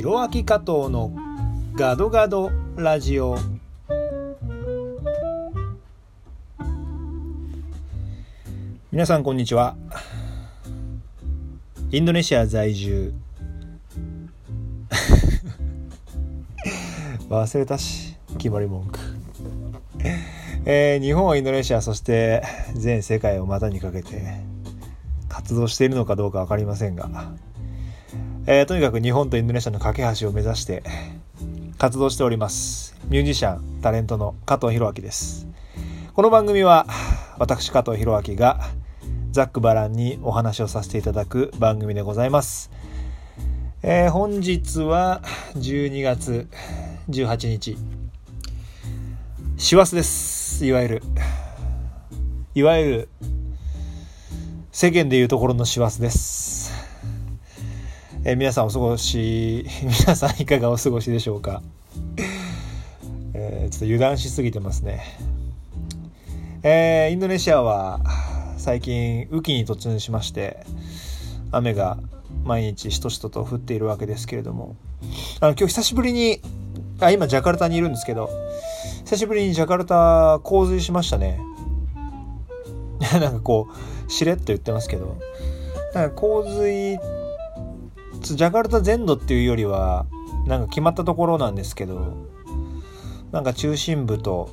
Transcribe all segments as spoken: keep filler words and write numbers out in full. ひろあき加藤のガドガドラジオ。皆さんこんにちは。インドネシア在住忘れたし決まり文句、えー、日本、インドネシア、そして全世界を股にかけて活動しているのかどうか分かりませんが、えー、とにかく日本とインドネシアの架け橋を目指して活動しておりますミュージシャン、タレントの加藤弘明です。この番組は私加藤弘明がざっくばらんにお話をさせていただく番組でございます。えー、本日はじゅうにがつじゅうはちにち、師走です。いわゆるいわゆる世間でいうところの師走です。えー、皆さんお過ごし皆さんいかがお過ごしでしょうか。えー、ちょっと油断しすぎてますね。えー、インドネシアは最近雨季に突入しまして、雨が毎日しとしとと降っているわけですけれども、あの今日久しぶりにあ今ジャカルタにいるんですけど、久しぶりにジャカルタ洪水しましたね。なんかこうしれっと言ってますけど、なんか洪水、ジャカルタ全土っていうよりはなんか決まったところなんですけど、なんか中心部と、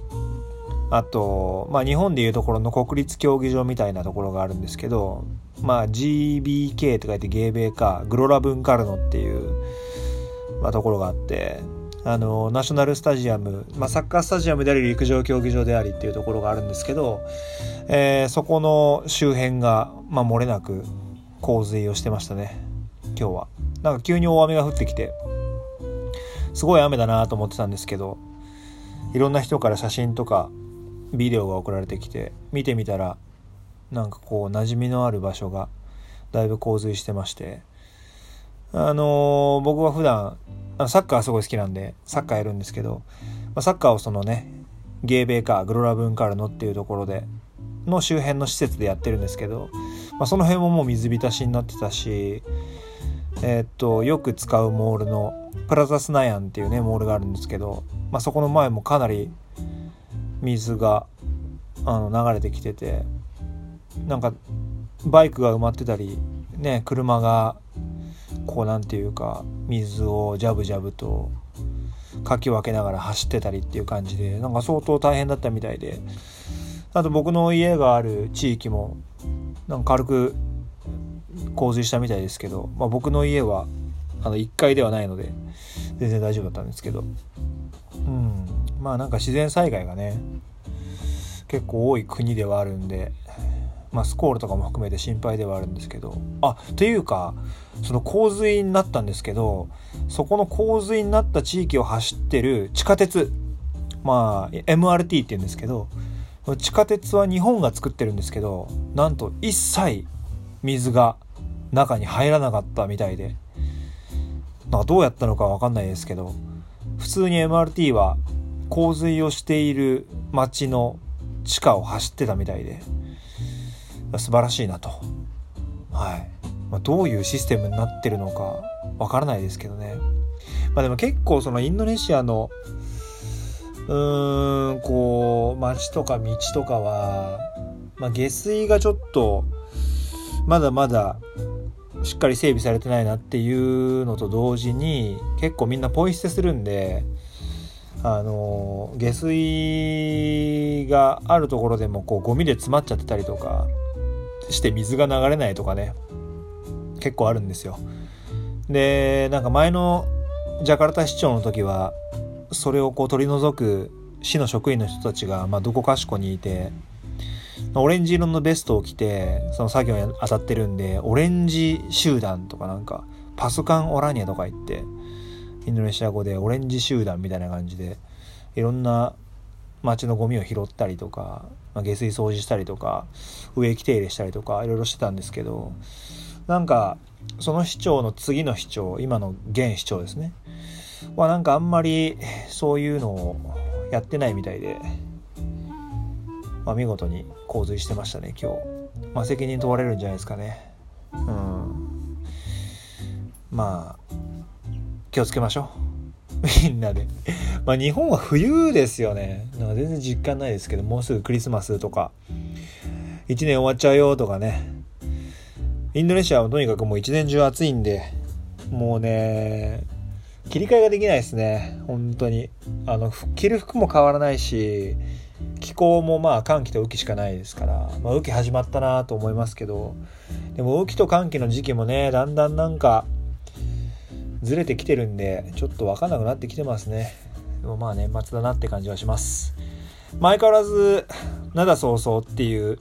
あと、まあ、日本でいうところの国立競技場みたいなところがあるんですけど、まあ、ジービーケー って書いて ジービーケー グロラブンカルノっていう、まあ、ところがあって、あのナショナルスタジアム、まあ、サッカースタジアムであり陸上競技場でありっていうところがあるんですけど、えー、そこの周辺が、まあ、漏れなく洪水をしてましたね。今日はなんか急に大雨が降ってきて、すごい雨だなと思ってたんですけど、いろんな人から写真とかビデオが送られてきて見てみたら、なんかこう馴染みのある場所がだいぶ洪水してまして、あのー、僕は普段サッカーすごい好きなんでサッカーやるんですけど、まあ、サッカーをそのねゲーベーカーグロラブンカールノっていうところでの周辺の施設でやってるんですけど、まあ、その辺ももう水浸しになってたし、えー、っとよく使うモールのプラザスナヤンっていうねモールがあるんですけど、まあ、そこの前もかなり水があの流れてきてて、なんかバイクが埋まってたりね、車がこうなんていうか水をジャブジャブとかき分けながら走ってたりっていう感じで、なんか相当大変だったみたいで、あと僕の家がある地域もなんか軽く洪水したみたいですけど、まあ、僕の家はあのいっかいではないので全然大丈夫だったんですけど、うん、まあなんか自然災害がね結構多い国ではあるんで、まあ、スコールとかも含めて心配ではあるんですけど、あというかその洪水になったんですけど、そこの洪水になった地域を走ってる地下鉄、まあ エムアールティー って言うんですけど、地下鉄は日本が作ってるんですけど、なんと一切水が中に入らなかったみたいで、なんかどうやったのか分かんないですけど、普通に エムアールティー は洪水をしている町の地下を走ってたみたいで、素晴らしいなと、はい、まあ、どういうシステムになってるのか分からないですけどね。まあ、でも結構そのインドネシアのうーんこう町とか道とかは、まあ、下水がちょっとまだまだしっかり整備されてないなっていうのと同時に、結構みんなポイ捨てするんで、あの下水があるところでもこうゴミで詰まっちゃってたりとかして水が流れないとかね結構あるんですよ。でなんか前のジャカルタ市長の時はそれをこう取り除く市の職員の人たちが、まあ、どこかしこにいて、オレンジ色のベストを着てその作業に当たってるんで、オレンジ集団とかなんかパスカンオラニアとか言って、インドネシア語でオレンジ集団みたいな感じでいろんな街のゴミを拾ったりとか、まあ、下水掃除したりとか植木手入れしたりとかいろいろしてたんですけど、なんかその市長の次の市長、今の現市長ですねはなんかあんまりそういうのをやってないみたいで、まあ、見事に洪水してましたね今日。まあ、責任問われるんじゃないですかね。うん、まあ気をつけましょうみんなでまあ日本は冬ですよね。なんか全然実感ないですけど、もうすぐクリスマスとかいちねん終わっちゃうよとかね。インドネシアはとにかくもう一年中暑いんで、もうね切り替えができないですね本当に。あの着る服も変わらないし、気候もまあ寒気と雨季しかないですから、まあ、雨季始まったなと思いますけど、でも雨季と寒気の時期もねだんだんなんかずれてきてるんで、ちょっと分かんなくなってきてますね。でもまあ年末だなって感じはします。相変わらず涙そうそうっていう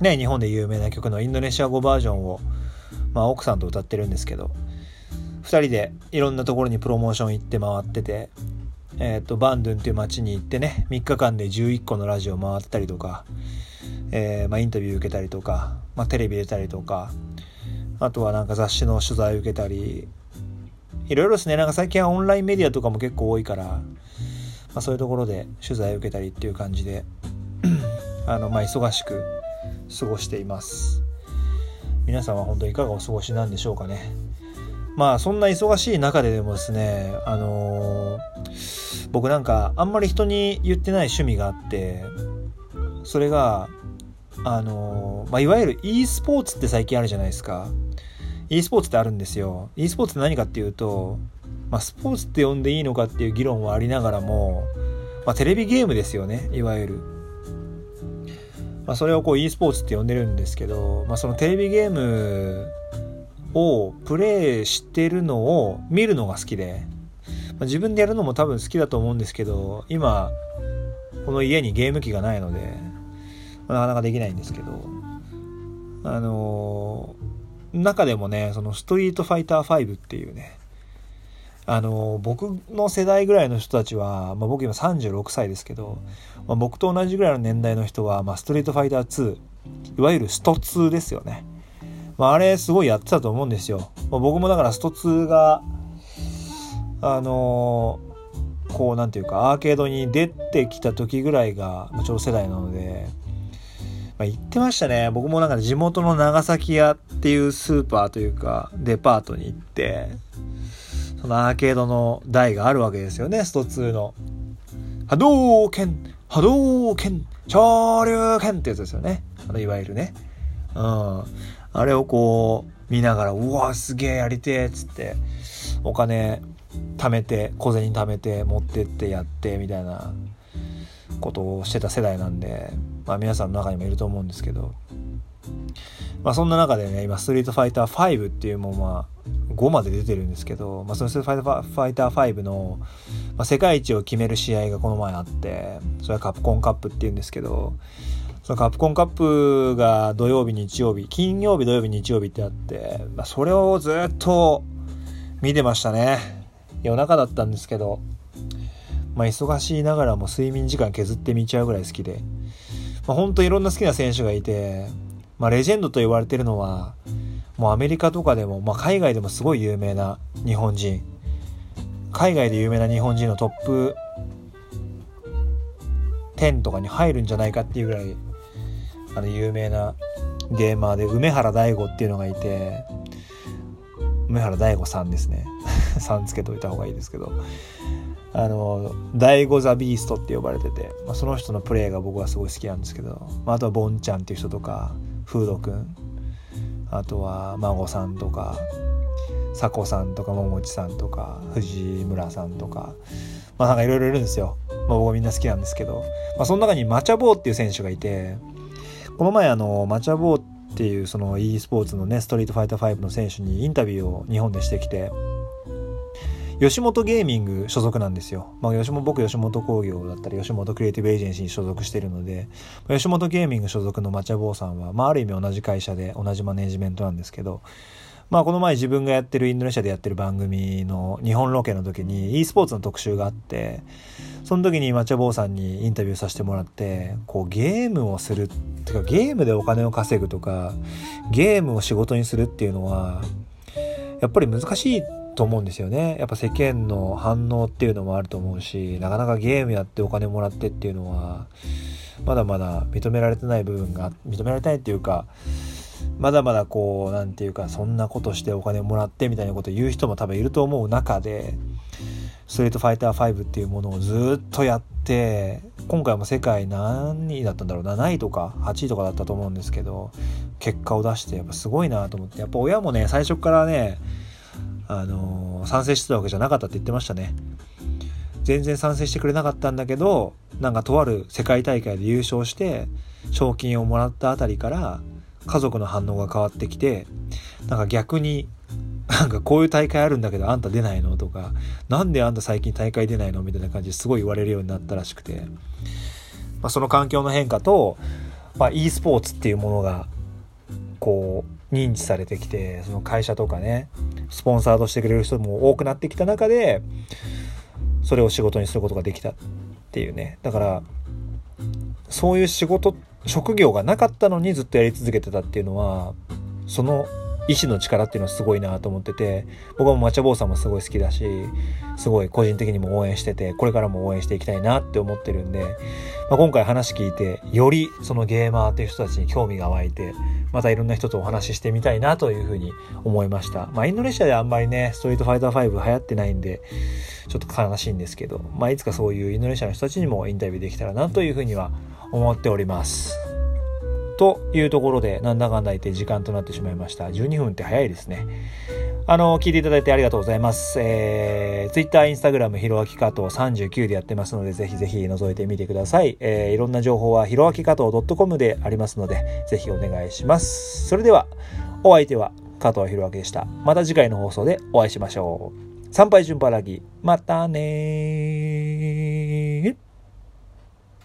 ね、日本で有名な曲のインドネシア語バージョンを、まあ、奥さんと歌ってるんですけど、ふたりでいろんなところにプロモーション行って回ってて、えー、とバンドゥンっていう街に行ってね、みっかかんでじゅういっこのラジオ回ったりとか、えーまあ、インタビュー受けたりとか、まあ、テレビ出たりとか、あとはなんか雑誌の取材受けたり、いろいろですね。なんか最近はオンラインメディアとかも結構多いから、まあ、そういうところで取材受けたりっていう感じであの、まあ、忙しく過ごしています。皆さんは本当にいかがお過ごしなんでしょうかね。まあそんな忙しい中ででもですね、あのー、僕なんかあんまり人に言ってない趣味があって、それがあのーまあ、いわゆる e スポーツって最近あるじゃないですか。 e スポーツってあるんですよ。 e スポーツって何かっていうと、まあ、スポーツって呼んでいいのかっていう議論はありながらも、まあ、テレビゲームですよね、いわゆる。まあ、それをこう e スポーツって呼んでるんですけど、まあ、そのテレビゲームをプレイしてるのを見るのが好きで、まあ、自分でやるのも多分好きだと思うんですけど、今この家にゲーム機がないので、まあ、なかなかできないんですけど、あのー、中でもねそのストリートファイターファイブっていうね、あのー、僕の世代ぐらいの人たちは、まあ、僕今さんじゅうろくさいですけど、まあ、僕と同じぐらいの年代の人は、まあ、ストリートファイターツー、いわゆるストツーですよね。まあ、あれすごいやってたと思うんですよ。まあ、僕もだからストツーがあのー、こうなんていうかアーケードに出てきた時ぐらいが、まあ、ちょうど世代なので、まあ、行ってましたね。僕もなんか地元の長崎屋っていうスーパーというかデパートに行って、そのアーケードの台があるわけですよね、ストツーの。波動拳波動拳昇竜拳ってやつですよね、あのいわゆるね。うん、あれをこう見ながら、うわすげえやりてえっつってお金貯めて、小銭貯めて持ってってやってみたいなことをしてた世代なんで、まあ皆さんの中にもいると思うんですけど、まあそんな中でね、今ストリートファイターファイブっていうもん、まあごまで出てるんですけど、まあそのストリートファイターファイブの世界一を決める試合がこの前あって、それはカプコンカップっていうんですけど、そのカプコンカップが土曜日日曜日金曜日土曜日日曜日ってあって、まあ、それをずっと見てましたね。夜中だったんですけど、まあ、忙しいながらも睡眠時間削って見ちゃうぐらい好きで、まあ、ほんといろんな好きな選手がいて、まあ、レジェンドと言われてるのはもうアメリカとかでも、まあ、海外でもすごい有名な日本人、海外で有名な日本人のトップじゅうとかに入るんじゃないかっていうぐらいあの有名なゲーマーで、梅原大吾っていうのがいて、梅原大吾さんですねさんつけといた方がいいですけど、あの大吾ザビーストって呼ばれてて、まあ、その人のプレーが僕はすごい好きなんですけど、まあ、あとはボンちゃんっていう人とか、フードくん、あとは孫さんとか、佐古さんとか、桃地さんとか、藤村さんとか、まあなんかいろいろいるんですよ。まあ僕みんな好きなんですけど、まあその中にマチャボーっていう選手がいて、この前あのマチャボーっていうその e スポーツのねストリートファイターファイブの選手にインタビューを日本でしてきて、吉本ゲーミング所属なんですよ。まあ吉本、僕吉本興業だったり吉本クリエイティブエージェンシーに所属しているので、吉本ゲーミング所属のマチャボーさんはまあある意味同じ会社で同じマネジメントなんですけど、まあこの前自分がやってるインドネシアでやってる番組の日本ロケの時に e スポーツの特集があって、その時にマチャボーさんにインタビューさせてもらって、こうゲームをするっていうか、ゲームでお金を稼ぐとかゲームを仕事にするっていうのはやっぱり難しいと思うんですよね。やっぱ世間の反応っていうのもあると思うし、なかなかゲームやってお金もらってっていうのはまだまだ認められてない部分が、認められてないっていうか、まだまだこうなんていうか、そんなことしてお金もらってみたいなことを言う人も多分いると思う中で、ストリートファイターファイブっていうものをずっとやって、今回も世界何位だったんだろう、なないとかはちいとかだったと思うんですけど、結果を出してやっぱすごいなと思って、やっぱ親もね、最初からね、あのー、賛成してたわけじゃなかったって言ってましたね。全然賛成してくれなかったんだけど、なんかとある世界大会で優勝して賞金をもらったあたりから家族の反応が変わってきて、なんか逆になんかこういう大会あるんだけどあんた出ないのとか、なんであんた最近大会出ないのみたいな感じですごい言われるようになったらしくて、まあ、その環境の変化と、まあ、e スポーツっていうものがこう認知されてきて、その会社とかね、スポンサードしてくれる人も多くなってきた中で、それを仕事にすることができたっていうね。だからそういう仕事、職業がなかったのにずっとやり続けてたっていうのは、その意志の力っていうのはすごいなと思ってて、僕はもうマチャ坊さんもすごい好きだし、すごい個人的にも応援してて、これからも応援していきたいなって思ってるんで、まあ、今回話聞いてよりそのゲーマーっていう人たちに興味が湧いて、またいろんな人とお話ししてみたいなというふうに思いました。まあ、インドネシアであんまりねストリートファイターファイブ流行ってないんでちょっと悲しいんですけど、まあ、いつかそういうインドネシアの人たちにもインタビューできたらなというふうには思っておりますというところで、なんだかんだ言って時間となってしまいました。じゅうにふんって早いですね。あの聞いていただいてありがとうございます。えー、Twitter、Instagram ひろあき加藤さんじゅうきゅうでやってますので、ぜひぜひ覗いてみてください。えー、いろんな情報はひろあき加藤 ドットコム でありますので、ぜひお願いします。それではお相手は加藤ひろあきでした。また次回の放送でお会いしましょう。参拝順波ラギ、またねー。